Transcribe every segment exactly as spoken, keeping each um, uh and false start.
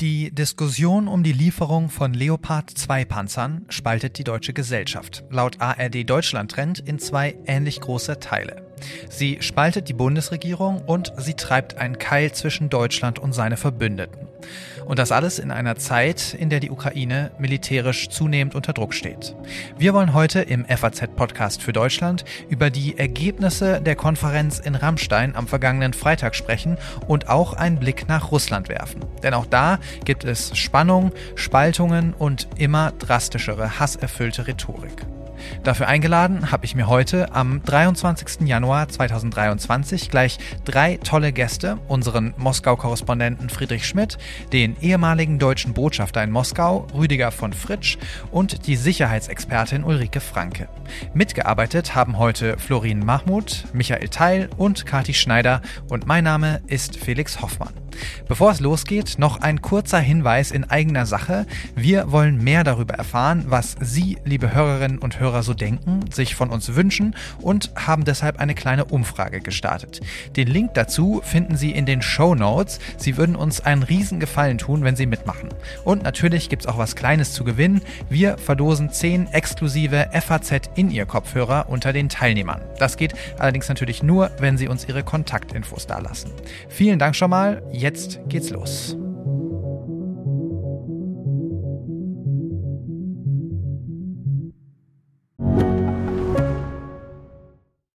Die Diskussion um die Lieferung von Leopard zwei Panzern spaltet die deutsche Gesellschaft, laut A R D Deutschlandtrend in zwei ähnlich große Teile. Sie spaltet die Bundesregierung und sie treibt einen Keil zwischen Deutschland und seine Verbündeten. Und das alles in einer Zeit, in der die Ukraine militärisch zunehmend unter Druck steht. Wir wollen heute im F A Z-Podcast für Deutschland über die Ergebnisse der Konferenz in Ramstein am vergangenen Freitag sprechen und auch einen Blick nach Russland werfen. Denn auch da gibt es Spannung, Spaltungen und immer drastischere, hasserfüllte Rhetorik. Dafür eingeladen habe ich mir heute am dreiundzwanzigsten Januar zweitausenddreiundzwanzig gleich drei tolle Gäste, unseren Moskau-Korrespondenten Friedrich Schmidt, den ehemaligen deutschen Botschafter in Moskau, Rüdiger von Fritsch und die Sicherheitsexpertin Ulrike Franke. Mitgearbeitet haben heute Florin Mahmoud, Michael Teil und Kathi Schneider und mein Name ist Felix Hoffmann. Bevor es losgeht, noch ein kurzer Hinweis in eigener Sache. Wir wollen mehr darüber erfahren, was Sie, liebe Hörerinnen und Hörer, so denken, sich von uns wünschen und haben deshalb eine kleine Umfrage gestartet. Den Link dazu finden Sie in den Shownotes. Sie würden uns einen riesen Gefallen tun, wenn Sie mitmachen. Und natürlich gibt es auch was Kleines zu gewinnen. Wir verlosen zehn exklusive F A Z-In-Ear-Kopfhörer unter den Teilnehmern. Das geht allerdings natürlich nur, wenn Sie uns Ihre Kontaktinfos dalassen. Vielen Dank schon mal. Jetzt geht's los.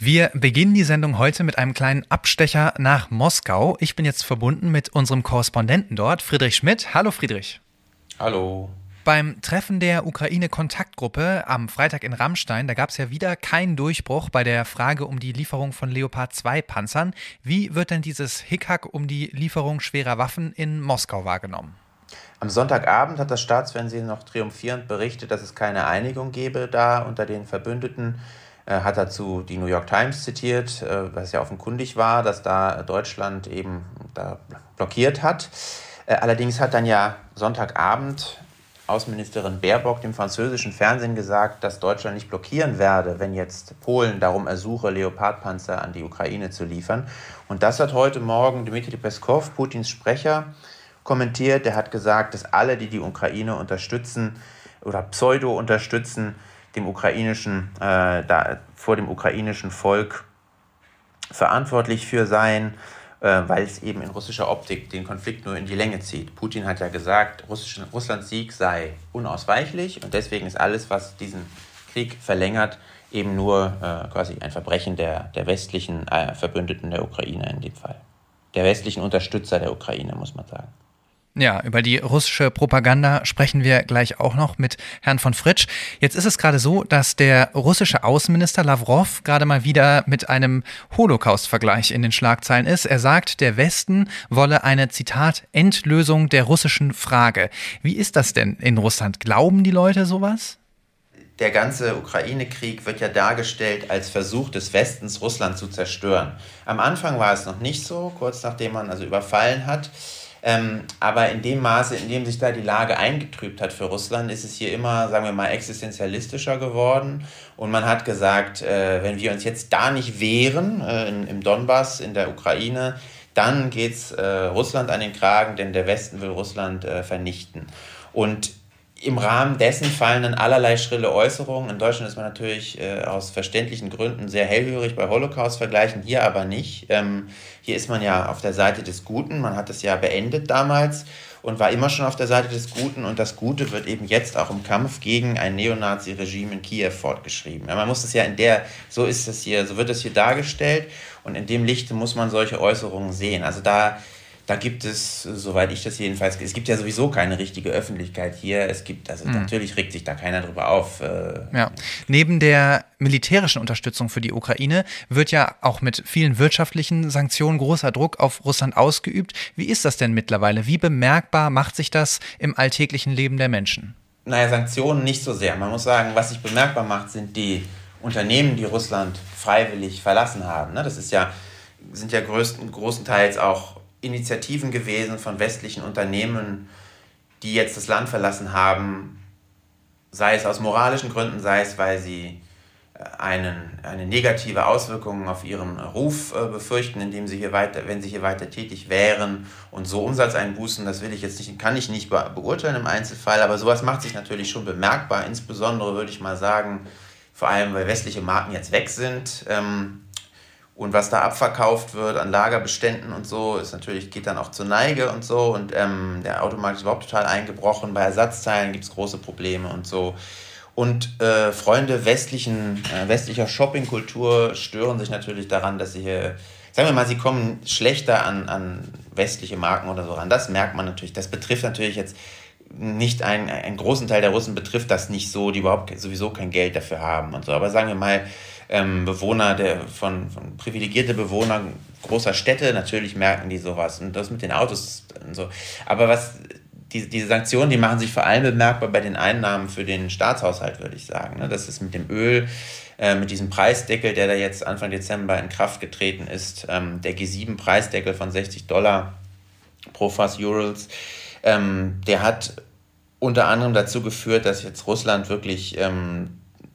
Wir beginnen die Sendung heute mit einem kleinen Abstecher nach Moskau. Ich bin jetzt verbunden mit unserem Korrespondenten dort, Friedrich Schmidt. Hallo Friedrich. Hallo. Beim Treffen der Ukraine-Kontaktgruppe am Freitag in Ramstein, da gab es ja wieder keinen Durchbruch bei der Frage um die Lieferung von Leopard zwei Panzern. Wie wird denn dieses Hickhack um die Lieferung schwerer Waffen in Moskau wahrgenommen? Am Sonntagabend hat das Staatsfernsehen noch triumphierend berichtet, dass es keine Einigung gebe da unter den Verbündeten. Äh, hat dazu die New York Times zitiert, äh, was ja offenkundig war, dass da Deutschland eben da blockiert hat. Äh, allerdings hat dann ja Sonntagabend Außenministerin Baerbock dem französischen Fernsehen gesagt, dass Deutschland nicht blockieren werde, wenn jetzt Polen darum ersuche, Leopardpanzer an die Ukraine zu liefern. Und das hat heute Morgen Dmitri Peskov, Putins Sprecher, kommentiert. Der hat gesagt, dass alle, die die Ukraine unterstützen oder pseudo-unterstützen, dem ukrainischen, äh, da, vor dem ukrainischen Volk verantwortlich für seien, äh, weil es eben in russischer Optik den Konflikt nur in die Länge zieht. Putin hat ja gesagt, Russisch, Russlands Sieg sei unausweichlich und deswegen ist alles, was diesen Krieg verlängert, eben nur äh, quasi ein Verbrechen der, der westlichen äh, Verbündeten der Ukraine in dem Fall. Der westlichen Unterstützer der Ukraine, muss man sagen. Ja, über die russische Propaganda sprechen wir gleich auch noch mit Herrn von Fritsch. Jetzt ist es gerade so, dass der russische Außenminister Lavrov gerade mal wieder mit einem Holocaust-Vergleich in den Schlagzeilen ist. Er sagt, der Westen wolle eine, Zitat, Endlösung der russischen Frage. Wie ist das denn in Russland? Glauben die Leute sowas? Der ganze Ukraine-Krieg wird ja dargestellt als Versuch des Westens, Russland zu zerstören. Am Anfang war es noch nicht so, kurz nachdem man also überfallen hat. Ähm, aber in dem Maße, in dem sich da die Lage eingetrübt hat für Russland, ist es hier immer, sagen wir mal, existenzialistischer geworden. Und man hat gesagt, äh, wenn wir uns jetzt da nicht wehren, äh, in, im Donbass, in der Ukraine, dann geht's äh, Russland an den Kragen, denn der Westen will Russland äh, vernichten. Und im Rahmen dessen fallen dann allerlei schrille Äußerungen. In Deutschland ist man natürlich äh, aus verständlichen Gründen sehr hellhörig bei Holocaust-Vergleichen, hier aber nicht. Ähm, hier ist man ja auf der Seite des Guten, man hat es ja beendet damals und war immer schon auf der Seite des Guten und das Gute wird eben jetzt auch im Kampf gegen ein Neonazi-Regime in Kiew fortgeschrieben. Ja, man muss es ja in der, so ist es hier, so wird es hier dargestellt und in dem Lichte muss man solche Äußerungen sehen. Also da Da gibt es, soweit ich das jedenfalls, es gibt ja sowieso keine richtige Öffentlichkeit hier. Es gibt, also mhm. natürlich regt sich da keiner drüber auf. Ja. Neben der militärischen Unterstützung für die Ukraine wird ja auch mit vielen wirtschaftlichen Sanktionen großer Druck auf Russland ausgeübt. Wie ist das denn mittlerweile? Wie bemerkbar macht sich das im alltäglichen Leben der Menschen? Naja, Sanktionen nicht so sehr. Man muss sagen, was sich bemerkbar macht, sind die Unternehmen, die Russland freiwillig verlassen haben. Das ist ja, sind ja größten, großenteils auch Initiativen gewesen von westlichen Unternehmen, die jetzt das Land verlassen haben, sei es aus moralischen Gründen, sei es, weil sie einen, eine negative Auswirkung auf ihren Ruf äh, befürchten, indem sie hier weiter, wenn sie hier weiter tätig wären und so Umsatzeinbußen, das will ich jetzt nicht, kann ich nicht be- beurteilen im Einzelfall, aber sowas macht sich natürlich schon bemerkbar, insbesondere würde ich mal sagen, vor allem, weil westliche Marken jetzt weg sind, ähm, und was da abverkauft wird an Lagerbeständen und so, ist natürlich, geht dann auch zur Neige und so. Und ähm, der Automarkt ist überhaupt total eingebrochen. Bei Ersatzteilen gibt es große Probleme und so. Und äh, Freunde westlichen, äh, westlicher Shoppingkultur stören sich natürlich daran, dass sie hier, sagen wir mal, sie kommen schlechter an, an westliche Marken oder so ran. Das merkt man natürlich. Das betrifft natürlich jetzt nicht einen, einen großen Teil der Russen, betrifft das nicht so, die überhaupt sowieso kein Geld dafür haben und so. Aber sagen wir mal, Ähm, Bewohner, der, von, von privilegierte Bewohner großer Städte, natürlich merken die sowas. Und das mit den Autos und so. Aber was die, diese Sanktionen, die machen sich vor allem bemerkbar bei den Einnahmen für den Staatshaushalt, würde ich sagen. Das ist mit dem Öl, äh, mit diesem Preisdeckel, der da jetzt Anfang Dezember in Kraft getreten ist, ähm, der G sieben Preisdeckel von sechzig Dollar pro Fass Urals, ähm, der hat unter anderem dazu geführt, dass jetzt Russland wirklich Ähm,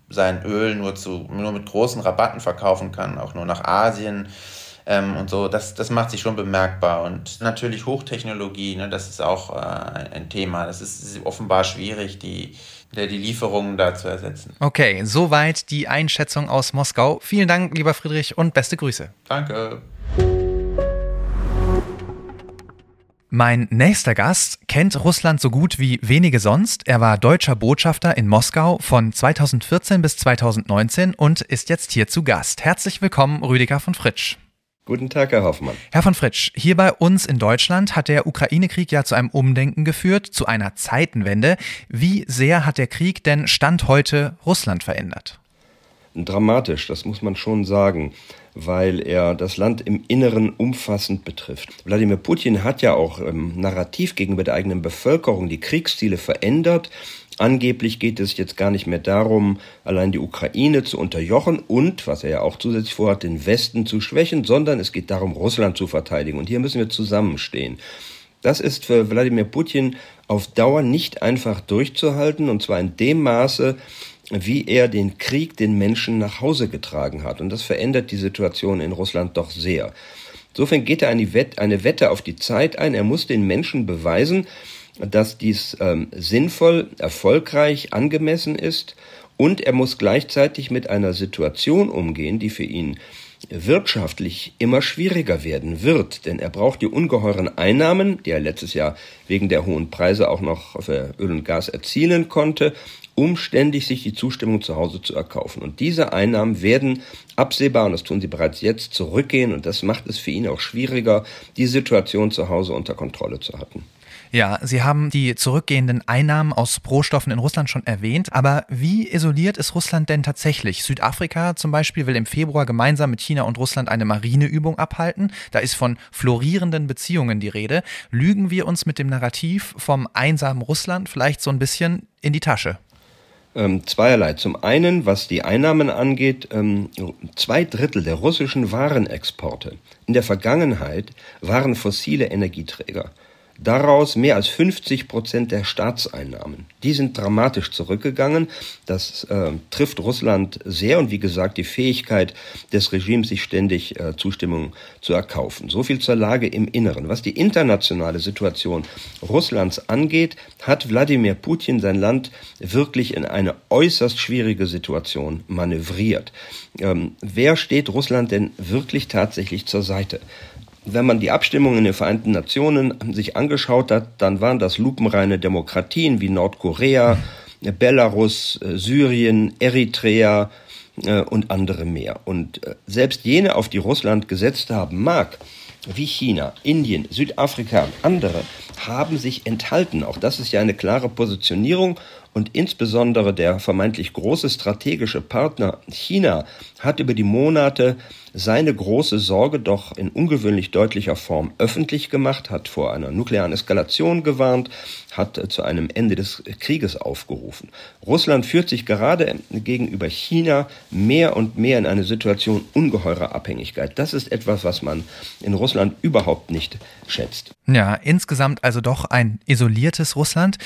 sein Öl nur, zu, nur mit großen Rabatten verkaufen kann, auch nur nach Asien ähm, und so. Das, das macht sich schon bemerkbar. Und natürlich Hochtechnologie, ne, das ist auch äh, ein Thema. Das ist offenbar schwierig, die, die Lieferungen da zu ersetzen. Okay, soweit die Einschätzung aus Moskau. Vielen Dank, lieber Friedrich, und beste Grüße. Danke. Mein nächster Gast kennt Russland so gut wie wenige sonst. Er war deutscher Botschafter in Moskau von zweitausendvierzehn bis zweitausendneunzehn und ist jetzt hier zu Gast. Herzlich willkommen, Rüdiger von Fritsch. Guten Tag, Herr Hoffmann. Herr von Fritsch, hier bei uns in Deutschland hat der Ukraine-Krieg ja zu einem Umdenken geführt, zu einer Zeitenwende. Wie sehr hat der Krieg denn Stand heute Russland verändert? Dramatisch, das muss man schon sagen, weil er das Land im Inneren umfassend betrifft. Wladimir Putin hat ja auch ähm, narrativ gegenüber der eigenen Bevölkerung die Kriegsziele verändert. Angeblich geht es jetzt gar nicht mehr darum, allein die Ukraine zu unterjochen und, was er ja auch zusätzlich vorhat, den Westen zu schwächen, sondern es geht darum, Russland zu verteidigen. Und hier müssen wir zusammenstehen. Das ist für Wladimir Putin auf Dauer nicht einfach durchzuhalten, und zwar in dem Maße, wie er den Krieg den Menschen nach Hause getragen hat. Und das verändert die Situation in Russland doch sehr. Insofern geht er eine Wette, eine Wette auf die Zeit ein. Er muss den Menschen beweisen, dass dies ähm, sinnvoll, erfolgreich, angemessen ist. Und er muss gleichzeitig mit einer Situation umgehen, die für ihn wirtschaftlich immer schwieriger werden wird, denn er braucht die ungeheuren Einnahmen, die er letztes Jahr wegen der hohen Preise auch noch für Öl und Gas erzielen konnte, um ständig sich die Zustimmung zu Hause zu erkaufen. Und diese Einnahmen werden absehbar, und das tun sie bereits jetzt, zurückgehen, und das macht es für ihn auch schwieriger, die Situation zu Hause unter Kontrolle zu halten. Ja, Sie haben die zurückgehenden Einnahmen aus Rohstoffen in Russland schon erwähnt, aber wie isoliert ist Russland denn tatsächlich? Südafrika zum Beispiel will im Februar gemeinsam mit China und Russland eine Marineübung abhalten. Da ist von florierenden Beziehungen die Rede. Lügen wir uns mit dem Narrativ vom einsamen Russland vielleicht so ein bisschen in die Tasche? Ähm, zweierlei. Zum einen, was die Einnahmen angeht, ähm, zwei Drittel der russischen Warenexporte in der Vergangenheit waren fossile Energieträger. Daraus mehr als fünfzig Prozent der Staatseinnahmen. Die sind dramatisch zurückgegangen. Das äh, trifft Russland sehr, und wie gesagt, die Fähigkeit des Regimes, sich ständig äh, Zustimmung zu erkaufen. So viel zur Lage im Inneren. Was die internationale Situation Russlands angeht, hat Wladimir Putin sein Land wirklich in eine äußerst schwierige Situation manövriert. Ähm, wer steht Russland denn wirklich tatsächlich zur Seite? Wenn man die Abstimmungen in den Vereinten Nationen sich angeschaut hat, dann waren das lupenreine Demokratien wie Nordkorea, Belarus, Syrien, Eritrea und andere mehr. Und selbst jene, auf die Russland gesetzt haben mag, wie China, Indien, Südafrika und andere haben sich enthalten. Auch das ist ja eine klare Positionierung. Und insbesondere der vermeintlich große strategische Partner China hat über die Monate seine große Sorge doch in ungewöhnlich deutlicher Form öffentlich gemacht, hat vor einer nuklearen Eskalation gewarnt, hat zu einem Ende des Krieges aufgerufen. Russland führt sich gerade gegenüber China mehr und mehr in eine Situation ungeheurer Abhängigkeit. Das ist etwas, was man in Russland überhaupt nicht schätzt. Ja, insgesamt also doch ein isoliertes Russland.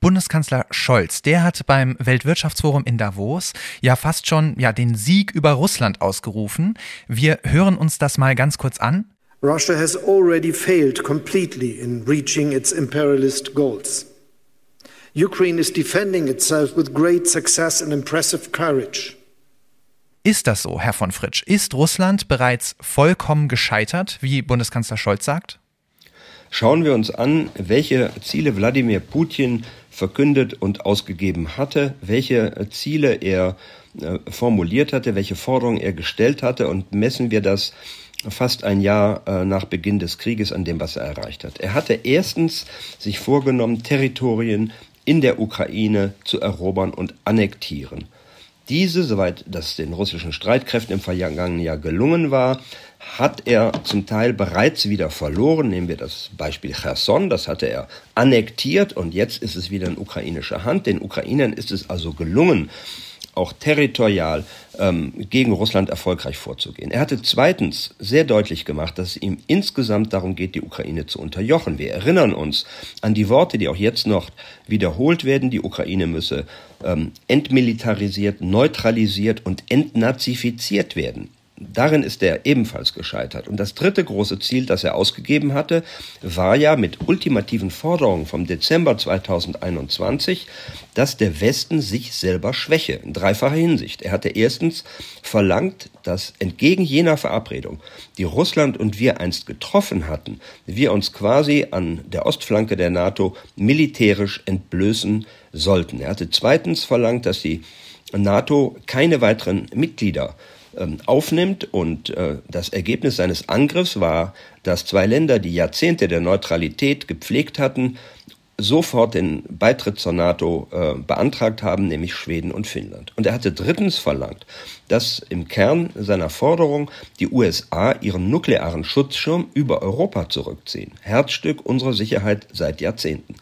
Bundeskanzler Scholz, der hat beim Weltwirtschaftsforum in Davos ja fast schon ja, den Sieg über Russland ausgerufen. Wir hören uns das mal ganz kurz an. Russia has already failed completely in reaching its imperialist goals. Ukraine is defending itself with great success and impressive courage. Ist das so, Herr von Fritsch? Ist Russland bereits vollkommen gescheitert, wie Bundeskanzler Scholz sagt? Schauen wir uns an, welche Ziele Wladimir Putin verkündet und ausgegeben hatte, welche Ziele er äh, formuliert hatte, welche Forderungen er gestellt hatte, und messen wir das fast ein Jahr äh, nach Beginn des Krieges an dem, was er erreicht hat. Er hatte erstens sich vorgenommen, Territorien in der Ukraine zu erobern und annektieren. Diese, soweit das den russischen Streitkräften im vergangenen Jahr gelungen war, hat er zum Teil bereits wieder verloren. Nehmen wir das Beispiel Cherson, das hatte er annektiert und jetzt ist es wieder in ukrainischer Hand. Den Ukrainern ist es also gelungen, auch territorial ähm, gegen Russland erfolgreich vorzugehen. Er hatte zweitens sehr deutlich gemacht, dass es ihm insgesamt darum geht, die Ukraine zu unterjochen. Wir erinnern uns an die Worte, die auch jetzt noch wiederholt werden. Die Ukraine müsse ähm, entmilitarisiert, neutralisiert und entnazifiziert werden. Darin ist er ebenfalls gescheitert. Und das dritte große Ziel, das er ausgegeben hatte, war ja mit ultimativen Forderungen vom Dezember zweitausendeinundzwanzig, dass der Westen sich selber schwäche, in dreifacher Hinsicht. Er hatte erstens verlangt, dass entgegen jener Verabredung, die Russland und wir einst getroffen hatten, wir uns quasi an der Ostflanke der NATO militärisch entblößen sollten. Er hatte zweitens verlangt, dass die NATO keine weiteren Mitglieder aufnimmt, und äh, das Ergebnis seines Angriffs war, dass zwei Länder, die Jahrzehnte der Neutralität gepflegt hatten, sofort den Beitritt zur NATO äh, beantragt haben, nämlich Schweden und Finnland. Und er hatte drittens verlangt, dass im Kern seiner Forderung die U S A ihren nuklearen Schutzschirm über Europa zurückziehen. Herzstück unserer Sicherheit seit Jahrzehnten.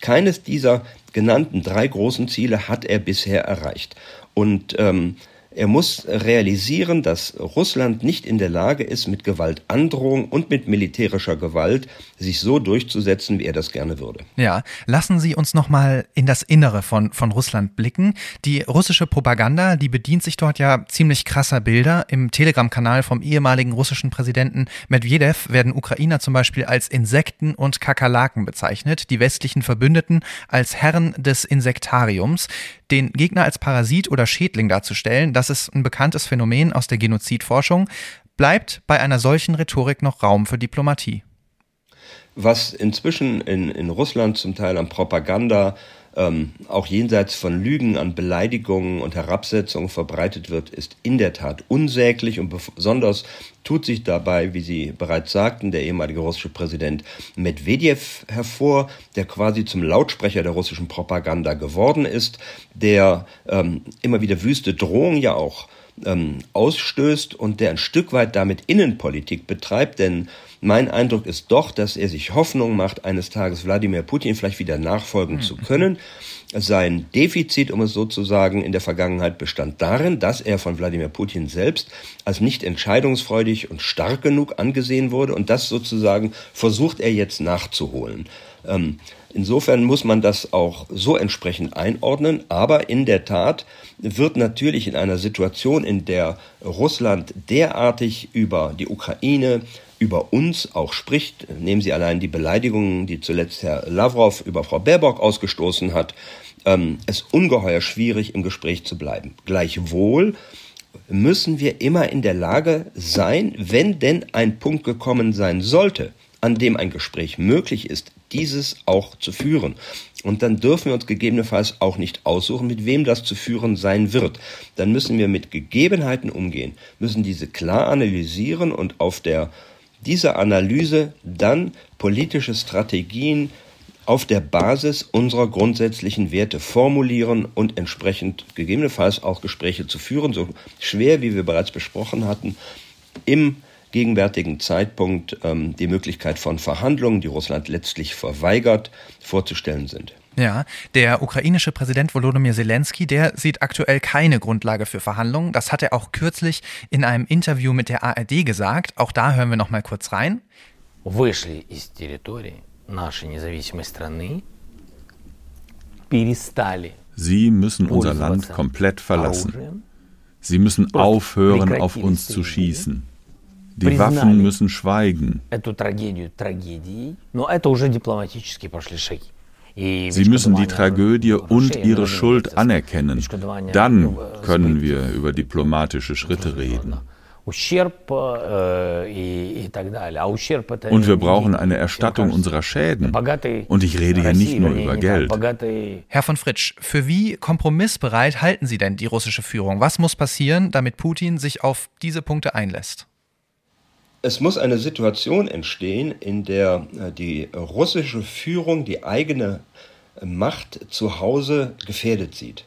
Keines dieser genannten drei großen Ziele hat er bisher erreicht. Und ähm, Er muss realisieren, dass Russland nicht in der Lage ist, mit Gewaltandrohung und mit militärischer Gewalt sich so durchzusetzen, wie er das gerne würde. Ja, lassen Sie uns nochmal in das Innere von, von Russland blicken. Die russische Propaganda, die bedient sich dort ja ziemlich krasser Bilder. Im Telegram-Kanal vom ehemaligen russischen Präsidenten Medvedev werden Ukrainer zum Beispiel als Insekten und Kakerlaken bezeichnet, die westlichen Verbündeten als Herren des Insektariums. Den Gegner als Parasit oder Schädling darzustellen, das ist ein bekanntes Phänomen aus der Genozidforschung. Bleibt bei einer solchen Rhetorik noch Raum für Diplomatie? Was inzwischen in, in Russland zum Teil an Propaganda, ähm, auch jenseits von Lügen, an Beleidigungen und Herabsetzungen verbreitet wird, ist in der Tat unsäglich, und besonders tut sich dabei, wie Sie bereits sagten, der ehemalige russische Präsident Medvedev hervor, der quasi zum Lautsprecher der russischen Propaganda geworden ist, der ähm, immer wieder wüste Drohungen ja auch ähm, ausstößt und der ein Stück weit damit Innenpolitik betreibt, denn mein Eindruck ist doch, dass er sich Hoffnung macht, eines Tages Wladimir Putin vielleicht wieder nachfolgen mhm. zu können. Sein Defizit, um es so zu sagen, in der Vergangenheit bestand darin, dass er von Wladimir Putin selbst als nicht entscheidungsfreudig und stark genug angesehen wurde. Und das sozusagen versucht er jetzt nachzuholen. Ähm, insofern muss man das auch so entsprechend einordnen. Aber in der Tat wird natürlich in einer Situation, in der Russland derartig über die Ukraine über uns auch spricht, nehmen Sie allein die Beleidigungen, die zuletzt Herr Lavrov über Frau Baerbock ausgestoßen hat, ähm, es ist ungeheuer schwierig, im Gespräch zu bleiben. Gleichwohl müssen wir immer in der Lage sein, wenn denn ein Punkt gekommen sein sollte, an dem ein Gespräch möglich ist, dieses auch zu führen. Und dann dürfen wir uns gegebenenfalls auch nicht aussuchen, mit wem das zu führen sein wird. Dann müssen wir mit Gegebenheiten umgehen, müssen diese klar analysieren und auf der dieser Analyse dann politische Strategien auf der Basis unserer grundsätzlichen Werte formulieren und entsprechend gegebenenfalls auch Gespräche zu führen, so schwer, wie wir bereits besprochen hatten, im gegenwärtigen Zeitpunkt ähm, die Möglichkeit von Verhandlungen, die Russland letztlich verweigert, vorzustellen sind. Ja, der ukrainische Präsident Wolodymyr Selenskyj, der sieht aktuell keine Grundlage für Verhandlungen. Das hat er auch kürzlich in einem Interview mit der A R D gesagt. Auch da hören wir noch mal kurz rein. Вышли из территории нашей независимой страны, перестали. Sie müssen unser Land komplett verlassen. Sie müssen aufhören, auf uns zu schießen. Die Waffen müssen schweigen. Sie müssen die Tragödie und ihre Schuld anerkennen. Dann können wir über diplomatische Schritte reden. Und wir brauchen eine Erstattung unserer Schäden. Und ich rede hier nicht nur über Geld. Herr von Fritsch, für wie kompromissbereit halten Sie denn die russische Führung? Was muss passieren, damit Putin sich auf diese Punkte einlässt? Es muss eine Situation entstehen, in der die russische Führung die eigene Macht zu Hause gefährdet sieht.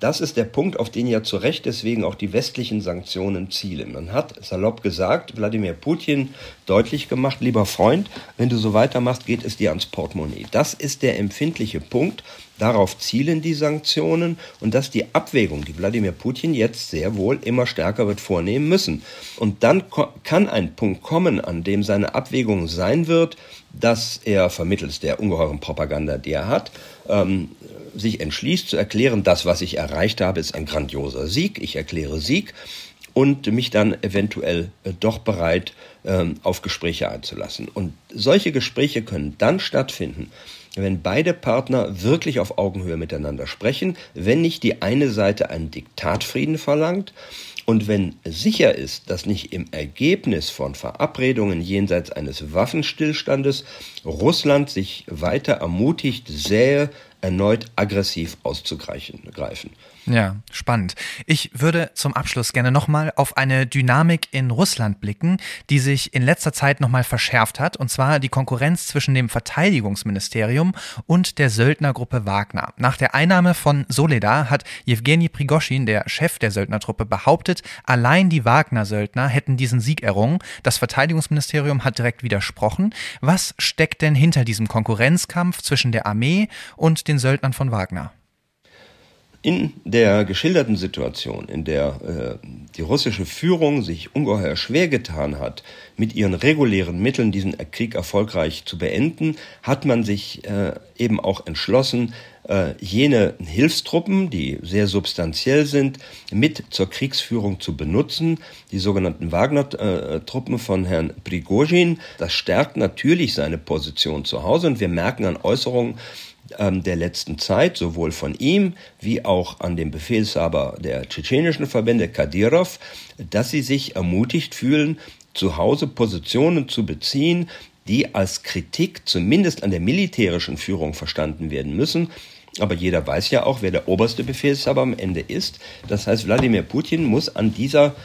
Das ist der Punkt, auf den ja zu Recht deswegen auch die westlichen Sanktionen zielen. Man hat, salopp gesagt, Wladimir Putin deutlich gemacht, lieber Freund, wenn du so weitermachst, geht es dir ans Portemonnaie. Das ist der empfindliche Punkt, darauf zielen die Sanktionen und das ist die Abwägung, die Wladimir Putin jetzt sehr wohl immer stärker wird vornehmen müssen. Und dann ko- kann ein Punkt kommen, an dem seine Abwägung sein wird, dass er vermittels der ungeheuren Propaganda, die er hat, ähm, sich entschließt zu erklären, das, was ich erreicht habe, ist ein grandioser Sieg, ich erkläre Sieg und mich dann eventuell doch bereit auf Gespräche einzulassen. Und solche Gespräche können dann stattfinden, wenn beide Partner wirklich auf Augenhöhe miteinander sprechen, wenn nicht die eine Seite einen Diktatfrieden verlangt und wenn sicher ist, dass nicht im Ergebnis von Verabredungen jenseits eines Waffenstillstandes Russland sich weiter ermutigt sähe, erneut aggressiv auszugreifen. Ja, spannend. Ich würde zum Abschluss gerne nochmal auf eine Dynamik in Russland blicken, die sich in letzter Zeit nochmal verschärft hat, und zwar die Konkurrenz zwischen dem Verteidigungsministerium und der Söldnergruppe Wagner. Nach der Einnahme von Soledar hat Jewgeni Prigoschin, der Chef der Söldnertruppe, behauptet, allein die Wagner-Söldner hätten diesen Sieg errungen. Das Verteidigungsministerium hat direkt widersprochen. Was steckt denn hinter diesem Konkurrenzkampf zwischen der Armee und den Söldnern von Wagner? In der geschilderten Situation, in der äh, die russische Führung sich ungeheuer schwer getan hat, mit ihren regulären Mitteln diesen Krieg erfolgreich zu beenden, hat man sich äh, eben auch entschlossen, äh, jene Hilfstruppen, die sehr substanziell sind, mit zur Kriegsführung zu benutzen. Die sogenannten Wagner-Truppen von Herrn Prigoschin, das stärkt natürlich seine Position zu Hause und wir merken an Äußerungen der letzten Zeit, sowohl von ihm wie auch an dem Befehlshaber der tschetschenischen Verbände, Kadirov, dass sie sich ermutigt fühlen, zu Hause Positionen zu beziehen, die als Kritik zumindest an der militärischen Führung verstanden werden müssen. Aber jeder weiß ja auch, wer der oberste Befehlshaber am Ende ist. Das heißt, Wladimir Putin muss an dieser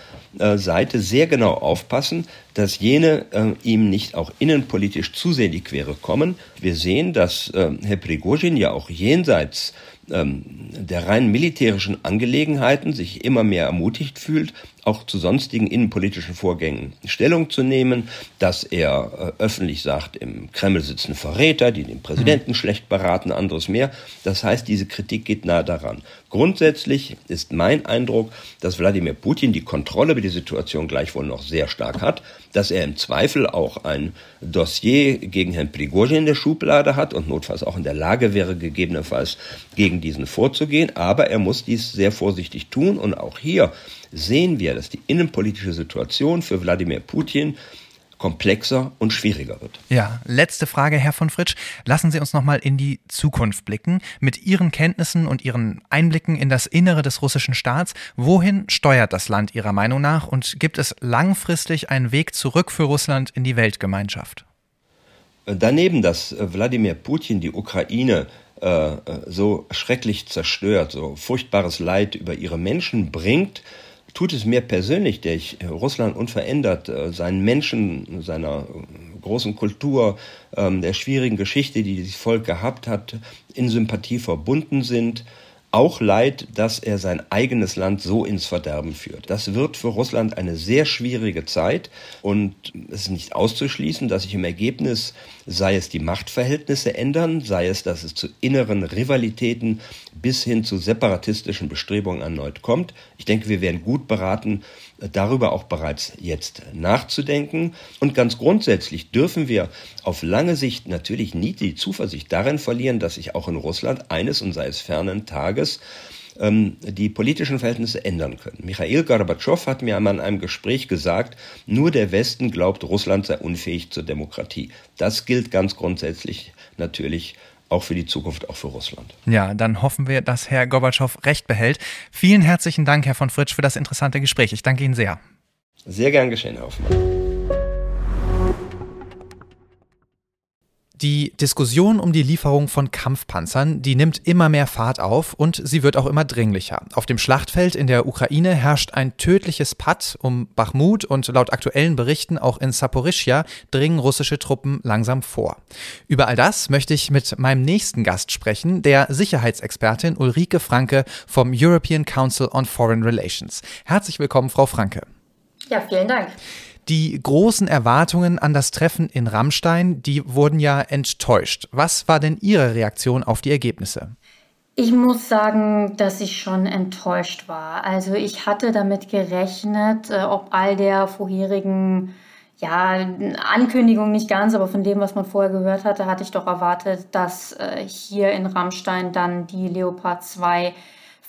Seite sehr genau aufpassen, dass jene äh, ihm nicht auch innenpolitisch zu sehr in die Quere kommen. Wir sehen, dass äh, Herr Prigoschin ja auch jenseits ähm, der rein militärischen Angelegenheiten sich immer mehr ermutigt fühlt, auch zu sonstigen innenpolitischen Vorgängen Stellung zu nehmen, dass er äh, öffentlich sagt, im Kreml sitzen Verräter, die den Präsidenten mhm. schlecht beraten, anderes mehr. Das heißt, diese Kritik geht nah daran. Grundsätzlich ist mein Eindruck, dass Wladimir Putin die Kontrolle über die Situation gleichwohl noch sehr stark hat, dass er im Zweifel auch ein Dossier gegen Herrn Prigoschin in der Schublade hat und notfalls auch in der Lage wäre, gegebenenfalls gegen diesen vorzugehen. Aber er muss dies sehr vorsichtig tun und auch hier sehen wir, dass die innenpolitische Situation für Wladimir Putin komplexer und schwieriger wird. Ja, letzte Frage, Herr von Fritsch. Lassen Sie uns nochmal in die Zukunft blicken. Mit Ihren Kenntnissen und Ihren Einblicken in das Innere des russischen Staats, wohin steuert das Land Ihrer Meinung nach und gibt es langfristig einen Weg zurück für Russland in die Weltgemeinschaft? Daneben, dass Wladimir Putin die Ukraine äh, so schrecklich zerstört, so furchtbares Leid über ihre Menschen bringt, tut es mir persönlich, der ich Russland unverändert, seinen Menschen, seiner großen Kultur, der schwierigen Geschichte, die dieses Volk gehabt hat, in Sympathie verbunden sind, auch leid, dass er sein eigenes Land so ins Verderben führt. Das wird für Russland eine sehr schwierige Zeit und es ist nicht auszuschließen, dass sich im Ergebnis, sei es die Machtverhältnisse ändern, sei es, dass es zu inneren Rivalitäten bis hin zu separatistischen Bestrebungen erneut kommt. Ich denke, wir wären gut beraten, darüber auch bereits jetzt nachzudenken. Und ganz grundsätzlich dürfen wir auf lange Sicht natürlich nie die Zuversicht darin verlieren, dass sich auch in Russland eines und sei es fernen Tages ähm, die politischen Verhältnisse ändern können. Michail Gorbatschow hat mir einmal in einem Gespräch gesagt, nur der Westen glaubt, Russland sei unfähig zur Demokratie. Das gilt ganz grundsätzlich natürlich auch für die Zukunft, auch für Russland. Ja, dann hoffen wir, dass Herr Gorbatschow recht behält. Vielen herzlichen Dank, Herr von Fritsch, für das interessante Gespräch. Ich danke Ihnen sehr. Sehr gern geschehen, Herr Hoffmann. Die Diskussion um die Lieferung von Kampfpanzern, die nimmt immer mehr Fahrt auf und sie wird auch immer dringlicher. Auf dem Schlachtfeld in der Ukraine herrscht ein tödliches Patt um Bachmut und laut aktuellen Berichten auch in Saporischia dringen russische Truppen langsam vor. Über all das möchte ich mit meinem nächsten Gast sprechen, der Sicherheitsexpertin Ulrike Franke vom European Council on Foreign Relations. Herzlich willkommen, Frau Franke. Ja, vielen Dank. Die großen Erwartungen an das Treffen in Ramstein, die wurden ja enttäuscht. Was war denn Ihre Reaktion auf die Ergebnisse? Ich muss sagen, dass ich schon enttäuscht war. Also ich hatte damit gerechnet, ob all der vorherigen ja, Ankündigung nicht ganz, aber von dem, was man vorher gehört hatte, hatte ich doch erwartet, dass hier in Ramstein dann die Leopard zwei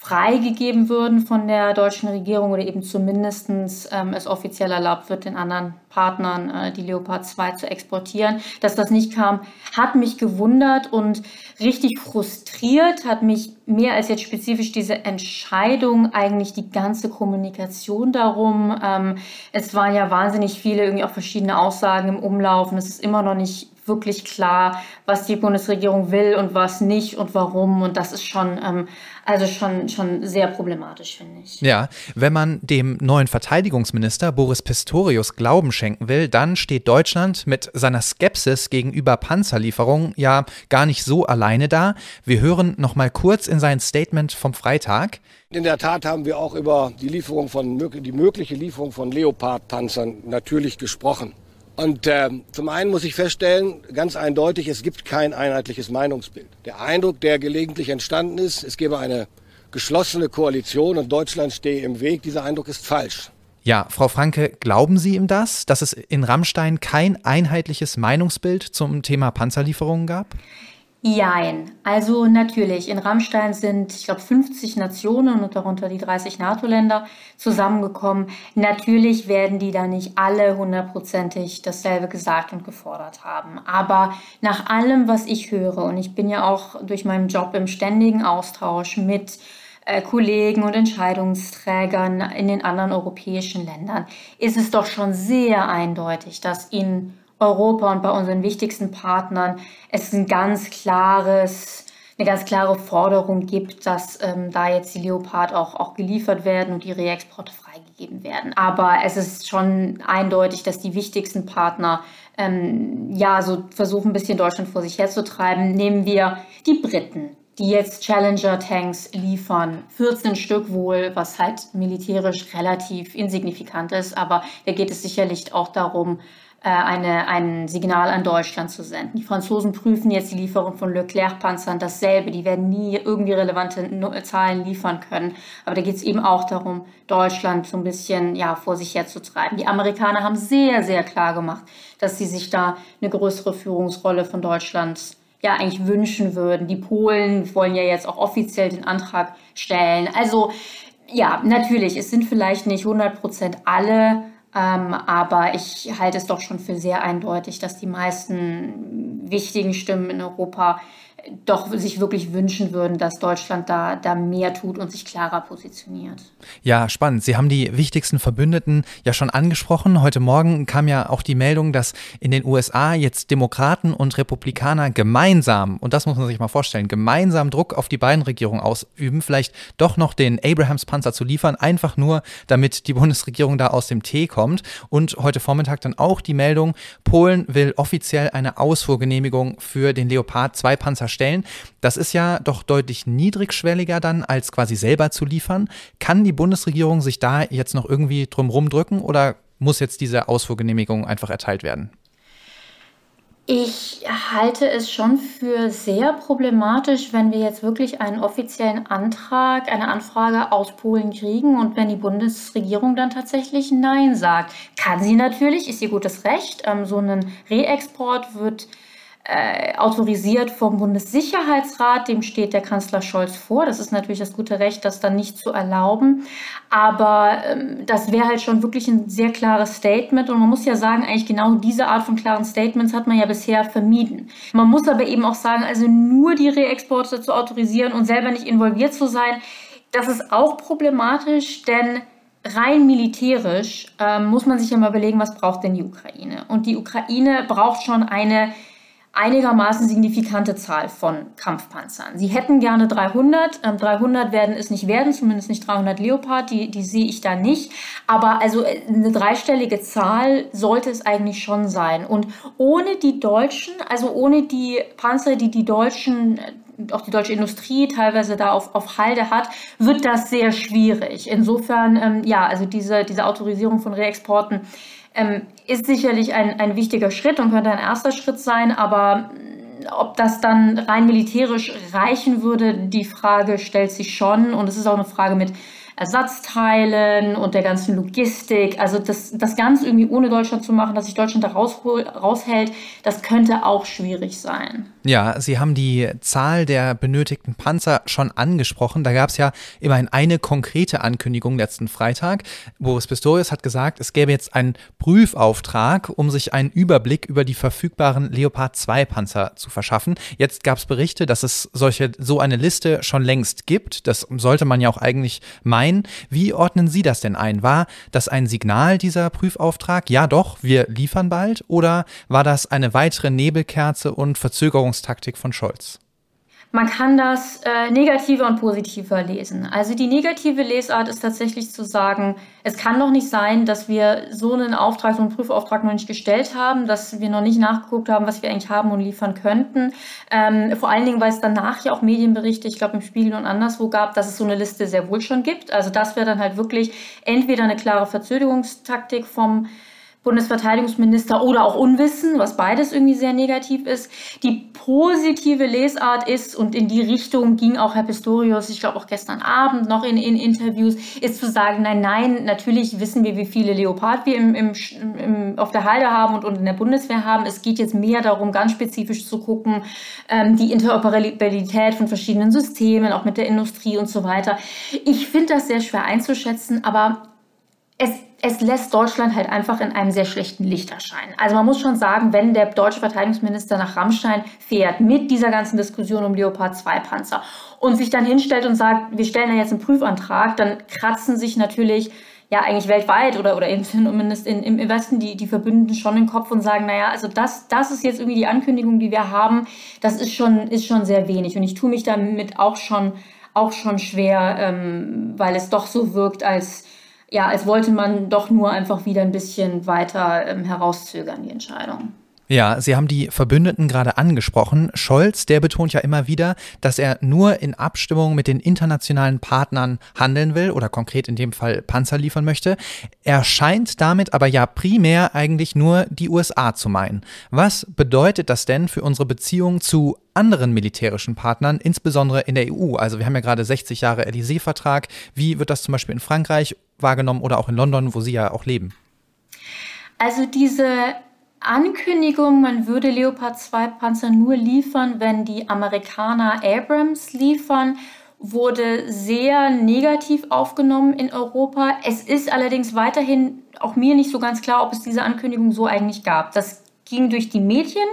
freigegeben würden von der deutschen Regierung oder eben zumindest ähm, es offiziell erlaubt wird, den anderen Partnern äh, die Leopard zwei zu exportieren. Dass das nicht kam, hat mich gewundert und richtig frustriert, hat mich mehr als jetzt spezifisch diese Entscheidung, eigentlich die ganze Kommunikation darum. Ähm, es waren ja wahnsinnig viele, irgendwie auch verschiedene Aussagen im Umlauf und es ist immer noch nicht wirklich klar, was die Bundesregierung will und was nicht und warum. Und das ist schon, ähm, also schon, schon sehr problematisch, finde ich. Ja, wenn man dem neuen Verteidigungsminister Boris Pistorius Glauben schenken will, dann steht Deutschland mit seiner Skepsis gegenüber Panzerlieferungen ja gar nicht so alleine da. Wir hören noch mal kurz in sein Statement vom Freitag. In der Tat haben wir auch über die Lieferung von, die mögliche Lieferung von Leopard-Panzern natürlich gesprochen. Und äh, zum einen muss ich feststellen, ganz eindeutig, es gibt kein einheitliches Meinungsbild. Der Eindruck, der gelegentlich entstanden ist, es gäbe eine geschlossene Koalition und Deutschland stehe im Weg, dieser Eindruck ist falsch. Ja, Frau Franke, glauben Sie ihm das, dass es in Ramstein kein einheitliches Meinungsbild zum Thema Panzerlieferungen gab? Jein. Also natürlich, in Ramstein sind, ich glaube, fünfzig Nationen und darunter die dreißig NATO-Länder zusammengekommen. Natürlich werden die da nicht alle hundertprozentig dasselbe gesagt und gefordert haben. Aber nach allem, was ich höre, und ich bin ja auch durch meinen Job im ständigen Austausch mit Kollegen und Entscheidungsträgern in den anderen europäischen Ländern, ist es doch schon sehr eindeutig, dass ihnen Europa und bei unseren wichtigsten Partnern es ein ganz klares, eine ganz klare Forderung gibt, dass ähm, da jetzt die Leopard auch, auch geliefert werden und die Reexporte freigegeben werden. Aber es ist schon eindeutig, dass die wichtigsten Partner ähm, ja so versuchen, ein bisschen Deutschland vor sich herzutreiben. Nehmen wir die Briten, die jetzt Challenger-Tanks liefern, vierzehn Stück wohl, was halt militärisch relativ insignifikant ist, aber da geht es sicherlich auch darum, Eine, ein Signal an Deutschland zu senden. Die Franzosen prüfen jetzt die Lieferung von Leclerc-Panzern, dasselbe. Die werden nie irgendwie relevante Zahlen liefern können. Aber da geht es eben auch darum, Deutschland so ein bisschen ja, vor sich herzutreiben. Die Amerikaner haben sehr, sehr klar gemacht, dass sie sich da eine größere Führungsrolle von Deutschland ja eigentlich wünschen würden. Die Polen wollen ja jetzt auch offiziell den Antrag stellen. Also ja, natürlich, es sind vielleicht nicht hundert Prozent alle, Ähm, aber ich halte es doch schon für sehr eindeutig, dass die meisten wichtigen Stimmen in Europa doch sich wirklich wünschen würden, dass Deutschland da, da mehr tut und sich klarer positioniert. Ja, spannend. Sie haben die wichtigsten Verbündeten ja schon angesprochen. Heute Morgen kam ja auch die Meldung, dass in den U S A jetzt Demokraten und Republikaner gemeinsam, und das muss man sich mal vorstellen, gemeinsam Druck auf die beiden Regierungen ausüben, vielleicht doch noch den Abrams-Panzer zu liefern, einfach nur, damit die Bundesregierung da aus dem Tee kommt. Und heute Vormittag dann auch die Meldung, Polen will offiziell eine Ausfuhrgenehmigung für den Leopard zwei Panzer stellen. Das ist ja doch deutlich niedrigschwelliger dann, als quasi selber zu liefern. Kann die Bundesregierung sich da jetzt noch irgendwie drumherum drücken oder muss jetzt diese Ausfuhrgenehmigung einfach erteilt werden? Ich halte es schon für sehr problematisch, wenn wir jetzt wirklich einen offiziellen Antrag, eine Anfrage aus Polen kriegen und wenn die Bundesregierung dann tatsächlich Nein sagt. Kann sie natürlich, ist ihr gutes Recht. So ein Reexport wird Äh, autorisiert vom Bundessicherheitsrat, dem steht der Kanzler Scholz vor. Das ist natürlich das gute Recht, das dann nicht zu erlauben. Aber ähm, das wäre halt schon wirklich ein sehr klares Statement. Und man muss ja sagen, eigentlich genau diese Art von klaren Statements hat man ja bisher vermieden. Man muss aber eben auch sagen, also nur die Reexporte zu autorisieren und selber nicht involviert zu sein, das ist auch problematisch, denn rein militärisch äh, muss man sich ja mal überlegen, was braucht denn die Ukraine? Und die Ukraine braucht schon eine einigermaßen signifikante Zahl von Kampfpanzern. Sie hätten gerne dreihundert. dreihundert werden es nicht werden, zumindest nicht dreihundert Leopard, die, die sehe ich da nicht. Aber also eine dreistellige Zahl sollte es eigentlich schon sein. Und ohne die Deutschen, also ohne die Panzer, die die Deutschen, auch die deutsche Industrie teilweise da auf, auf Halde hat, wird das sehr schwierig. Insofern, ähm, ja, also diese, diese Autorisierung von Reexporten Ähm, ist sicherlich ein, ein wichtiger Schritt und könnte ein erster Schritt sein, aber ob das dann rein militärisch reichen würde, die Frage stellt sich schon und es ist auch eine Frage mit Ersatzteilen und der ganzen Logistik, also das, das Ganze irgendwie ohne Deutschland zu machen, dass sich Deutschland da raushol, raushält, das könnte auch schwierig sein. Ja, Sie haben die Zahl der benötigten Panzer schon angesprochen. Da gab es ja immerhin eine konkrete Ankündigung letzten Freitag. Boris Pistorius hat gesagt, es gäbe jetzt einen Prüfauftrag, um sich einen Überblick über die verfügbaren Leopard zwei Panzer zu verschaffen. Jetzt gab es Berichte, dass es solche, so eine Liste schon längst gibt. Das sollte man ja auch eigentlich meinen. Wie ordnen Sie das denn ein? War das ein Signal, dieser Prüfauftrag? Ja doch, wir liefern bald. Oder war das eine weitere Nebelkerze und Verzögerung Taktik von Scholz? Man kann das äh, negativer und positiver lesen. Also die negative Lesart ist tatsächlich zu sagen, es kann doch nicht sein, dass wir so einen Auftrag, so einen Prüfauftrag noch nicht gestellt haben, dass wir noch nicht nachgeguckt haben, was wir eigentlich haben und liefern könnten. Ähm, vor allen Dingen, weil es danach ja auch Medienberichte, ich glaube im Spiegel und anderswo gab, dass es so eine Liste sehr wohl schon gibt. Also das wäre dann halt wirklich entweder eine klare Verzögerungstaktik vom Bundesverteidigungsminister oder auch Unwissen, was beides irgendwie sehr negativ ist. Die positive Lesart ist, und in die Richtung ging auch Herr Pistorius, ich glaube auch gestern Abend noch in, in Interviews, ist zu sagen, nein, nein, natürlich wissen wir, wie viele Leopard wir im, im, im, auf der Halde haben und, und in der Bundeswehr haben. Es geht jetzt mehr darum, ganz spezifisch zu gucken, ähm, die Interoperabilität von verschiedenen Systemen, auch mit der Industrie und so weiter. Ich finde das sehr schwer einzuschätzen, aber Es, es lässt Deutschland halt einfach in einem sehr schlechten Licht erscheinen. Also man muss schon sagen, wenn der deutsche Verteidigungsminister nach Ramstein fährt mit dieser ganzen Diskussion um Leopard zwei Panzer und sich dann hinstellt und sagt, wir stellen da jetzt einen Prüfantrag, dann kratzen sich natürlich ja eigentlich weltweit oder, oder eben zumindest in, im Westen die, die Verbündeten schon den Kopf und sagen, naja, also das, das ist jetzt irgendwie die Ankündigung, die wir haben, das ist schon, ist schon sehr wenig. Und ich tue mich damit auch schon, auch schon schwer, ähm, weil es doch so wirkt, als ja, als wollte man doch nur einfach wieder ein bisschen weiter ähm, herauszögern, die Entscheidung. Ja, Sie haben die Verbündeten gerade angesprochen. Scholz, der betont ja immer wieder, dass er nur in Abstimmung mit den internationalen Partnern handeln will oder konkret in dem Fall Panzer liefern möchte. Er scheint damit aber ja primär eigentlich nur die U S A zu meinen. Was bedeutet das denn für unsere Beziehung zu anderen militärischen Partnern, insbesondere in der E U? Also wir haben ja gerade sechzig Jahre Élysée-Vertrag. Wie wird das zum Beispiel in Frankreich wahrgenommen oder auch in London, wo Sie ja auch leben? Also diese Ankündigung, man würde Leopard zwei Panzer nur liefern, wenn die Amerikaner Abrams liefern, wurde sehr negativ aufgenommen in Europa. Es ist allerdings weiterhin auch mir nicht so ganz klar, ob es diese Ankündigung so eigentlich gab. Das ging durch die Medien,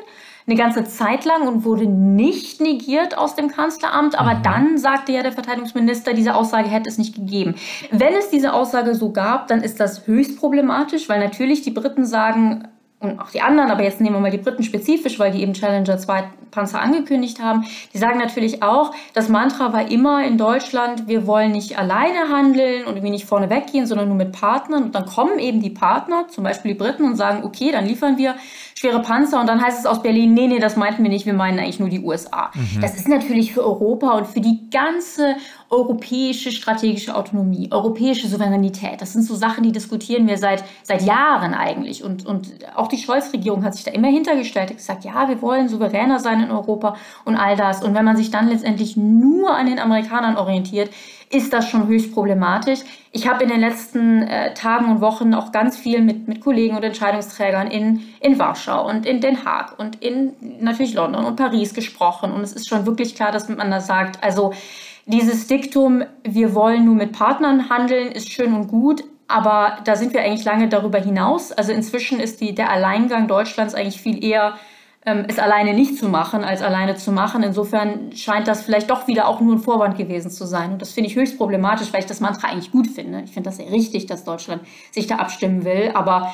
eine ganze Zeit lang und wurde nicht negiert aus dem Kanzleramt. Aber mhm. dann sagte ja der Verteidigungsminister, diese Aussage hätte es nicht gegeben. Wenn es diese Aussage so gab, dann ist das höchst problematisch, weil natürlich die Briten sagen, und auch die anderen, aber jetzt nehmen wir mal die Briten spezifisch, weil die eben Challenger zwei Panzer angekündigt haben, die sagen natürlich auch, das Mantra war immer in Deutschland, wir wollen nicht alleine handeln und irgendwie nicht vorne weggehen, sondern nur mit Partnern. Und dann kommen eben die Partner, zum Beispiel die Briten, und sagen, okay, dann liefern wir schwere Panzer. Und dann heißt es aus Berlin, nee, nee, das meinten wir nicht, wir meinen eigentlich nur die U S A. Mhm. Das ist natürlich für Europa und für die ganze europäische strategische Autonomie, europäische Souveränität. Das sind so Sachen, die diskutieren wir seit, seit Jahren eigentlich. Und, und auch die Scholz-Regierung hat sich da immer hintergestellt, hat gesagt, ja, wir wollen souveräner sein in Europa und all das. Und wenn man sich dann letztendlich nur an den Amerikanern orientiert, ist das schon höchst problematisch. Ich habe in den letzten äh, Tagen und Wochen auch ganz viel mit, mit Kollegen und Entscheidungsträgern in, in Warschau und in Den Haag und in natürlich London und Paris gesprochen. Und es ist schon wirklich klar, dass man das sagt, also dieses Diktum, wir wollen nur mit Partnern handeln, ist schön und gut, aber da sind wir eigentlich lange darüber hinaus. Also inzwischen ist die, der Alleingang Deutschlands eigentlich viel eher, ähm, es alleine nicht zu machen, als alleine zu machen. Insofern scheint das vielleicht doch wieder auch nur ein Vorwand gewesen zu sein. Und das finde ich höchst problematisch, weil ich das Mantra eigentlich gut finde. Ich finde das sehr richtig, dass Deutschland sich da abstimmen will, aber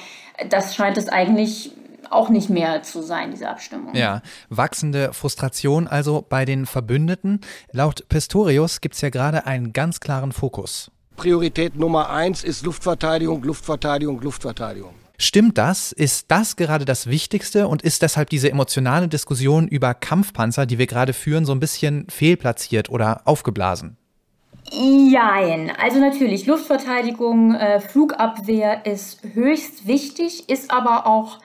das scheint es eigentlich auch nicht mehr zu sein, diese Abstimmung. Ja, wachsende Frustration also bei den Verbündeten. Laut Pistorius gibt es ja gerade einen ganz klaren Fokus. Priorität Nummer eins ist Luftverteidigung, Luftverteidigung, Luftverteidigung. Stimmt das? Ist das gerade das Wichtigste und ist deshalb diese emotionale Diskussion über Kampfpanzer, die wir gerade führen, so ein bisschen fehlplatziert oder aufgeblasen? Jein. Also natürlich, Luftverteidigung, äh, Flugabwehr ist höchst wichtig, ist aber auch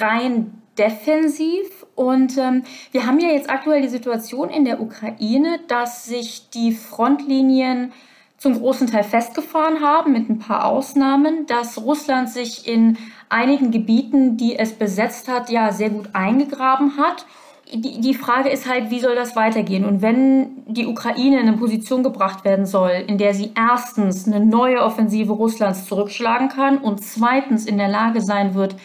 rein defensiv. Und ähm, wir haben ja jetzt aktuell die Situation in der Ukraine, dass sich die Frontlinien zum großen Teil festgefahren haben, mit ein paar Ausnahmen, dass Russland sich in einigen Gebieten, die es besetzt hat, ja sehr gut eingegraben hat. Die, die Frage ist halt, wie soll das weitergehen? Und wenn die Ukraine in eine Position gebracht werden soll, in der sie erstens eine neue Offensive Russlands zurückschlagen kann und zweitens in der Lage sein wird,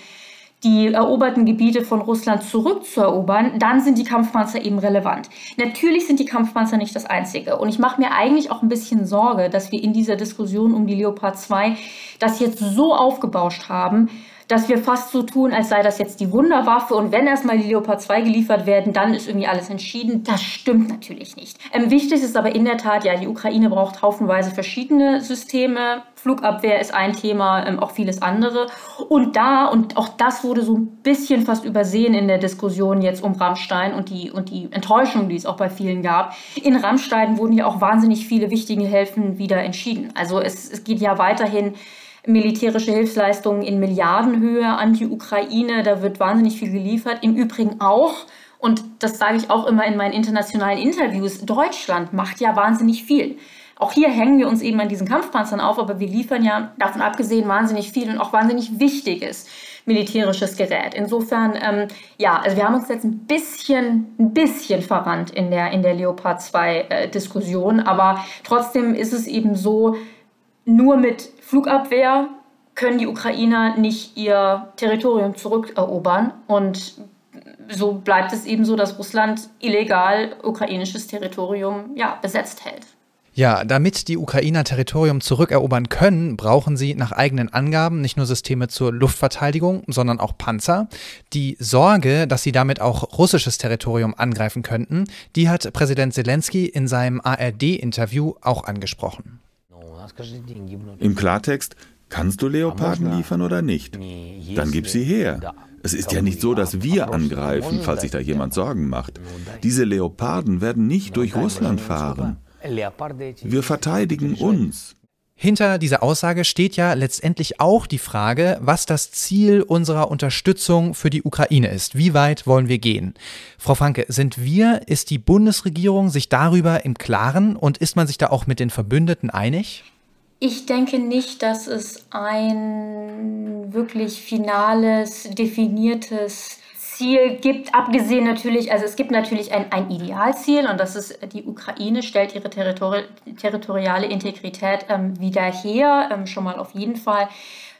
die eroberten Gebiete von Russland zurückzuerobern, dann sind die Kampfpanzer eben relevant. Natürlich sind die Kampfpanzer nicht das Einzige. Und ich mache mir eigentlich auch ein bisschen Sorge, dass wir in dieser Diskussion um die Leopard zwei das jetzt so aufgebauscht haben, dass wir fast so tun, als sei das jetzt die Wunderwaffe und wenn erstmal die Leopard zwei geliefert werden, dann ist irgendwie alles entschieden. Das stimmt natürlich nicht. Ähm, wichtig ist aber in der Tat, ja, die Ukraine braucht haufenweise verschiedene Systeme. Flugabwehr ist ein Thema, ähm, auch vieles andere. Und da, und auch das wurde so ein bisschen fast übersehen in der Diskussion jetzt um Ramstein und die, und die Enttäuschung, die es auch bei vielen gab. In Ramstein wurden ja auch wahnsinnig viele wichtige Hilfen wieder entschieden. Also es, es geht ja weiterhin militärische Hilfsleistungen in Milliardenhöhe an die Ukraine, da wird wahnsinnig viel geliefert. Im Übrigen auch, und das sage ich auch immer in meinen internationalen Interviews, Deutschland macht ja wahnsinnig viel. Auch hier hängen wir uns eben an diesen Kampfpanzern auf, aber wir liefern ja davon abgesehen wahnsinnig viel und auch wahnsinnig wichtiges militärisches Gerät. Insofern, ähm, ja, also wir haben uns jetzt ein bisschen, ein bisschen verrannt in der, in der Leopard zwei Diskussion, aber trotzdem ist es eben so, nur mit Flugabwehr können die Ukrainer nicht ihr Territorium zurückerobern. Und so bleibt es eben so, dass Russland illegal ukrainisches Territorium ja, besetzt hält. Ja, damit die Ukrainer Territorium zurückerobern können, brauchen sie nach eigenen Angaben nicht nur Systeme zur Luftverteidigung, sondern auch Panzer. Die Sorge, dass sie damit auch russisches Territorium angreifen könnten, die hat Präsident Selenskyj in seinem A R D Interview auch angesprochen. Im Klartext, kannst du Leoparden liefern oder nicht? Dann gib sie her. Es ist ja nicht so, dass wir angreifen, falls sich da jemand Sorgen macht. Diese Leoparden werden nicht durch Russland fahren. Wir verteidigen uns. Hinter dieser Aussage steht ja letztendlich auch die Frage, was das Ziel unserer Unterstützung für die Ukraine ist. Wie weit wollen wir gehen? Frau Franke, sind wir, ist die Bundesregierung sich darüber im Klaren und ist man sich da auch mit den Verbündeten einig? Ich denke nicht, dass es ein wirklich finales, definiertes Ziel gibt, abgesehen natürlich, also es gibt natürlich ein, ein Idealziel und das ist, die Ukraine stellt ihre Territori- territoriale Integrität ähm, wieder her, ähm, schon mal auf jeden Fall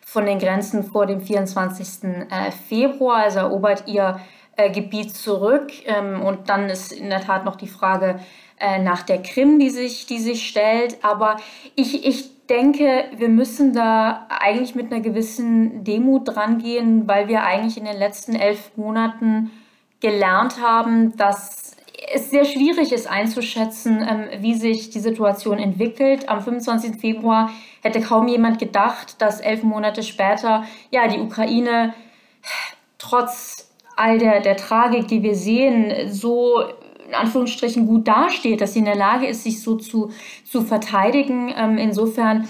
von den Grenzen vor dem vierundzwanzigsten Februar, also erobert ihr äh, Gebiet zurück. Ähm, und dann ist in der Tat noch die Frage äh, nach der Krim, die sich, die sich stellt. Aber ich, ich denke, wir müssen da eigentlich mit einer gewissen Demut dran gehen, weil wir eigentlich in den letzten elf Monaten gelernt haben, dass es sehr schwierig ist einzuschätzen, ähm, wie sich die Situation entwickelt. Am fünfundzwanzigsten Februar hätte kaum jemand gedacht, dass elf Monate später ja die Ukraine trotz all der, der Tragik, die wir sehen, so in Anführungsstrichen gut dasteht, dass sie in der Lage ist, sich so zu, zu verteidigen. Ähm, insofern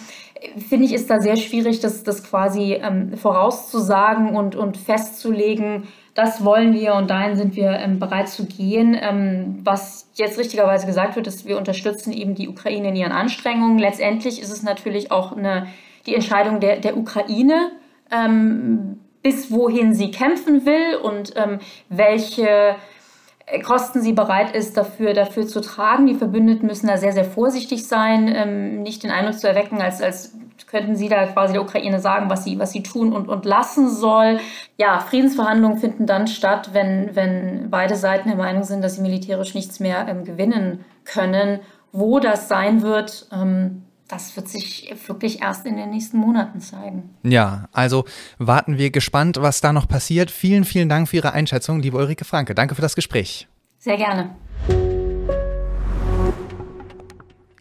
finde ich, ist da sehr schwierig, das, das quasi ähm, vorauszusagen und, und festzulegen, das wollen wir und dahin sind wir ähm, bereit zu gehen. Ähm, was jetzt richtigerweise gesagt wird, ist, wir unterstützen eben die Ukraine in ihren Anstrengungen. Letztendlich ist es natürlich auch eine, die Entscheidung der, der Ukraine, ähm, bis wohin sie kämpfen will und ähm, welche Kosten sie bereit ist, dafür, dafür zu tragen. Die Verbündeten müssen da sehr, sehr vorsichtig sein, ähm, nicht den Eindruck zu erwecken, als, als könnten sie da quasi der Ukraine sagen, was sie, was sie tun und, und lassen soll. Ja, Friedensverhandlungen finden dann statt, wenn, wenn beide Seiten der Meinung sind, dass sie militärisch nichts mehr ähm, gewinnen können. Wo das sein wird, ähm, das wird sich wirklich erst in den nächsten Monaten zeigen. Ja, also warten wir gespannt, was da noch passiert. Vielen, vielen Dank für Ihre Einschätzung, liebe Ulrike Franke. Danke für das Gespräch. Sehr gerne.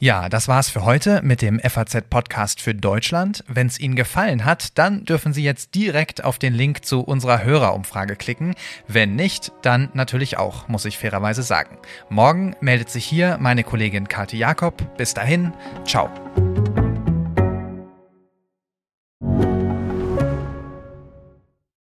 Ja, das war's für heute mit dem F A Z-Podcast für Deutschland. Wenn's Ihnen gefallen hat, dann dürfen Sie jetzt direkt auf den Link zu unserer Hörerumfrage klicken. Wenn nicht, dann natürlich auch, muss ich fairerweise sagen. Morgen meldet sich hier meine Kollegin Kathi Jakob. Bis dahin, ciao.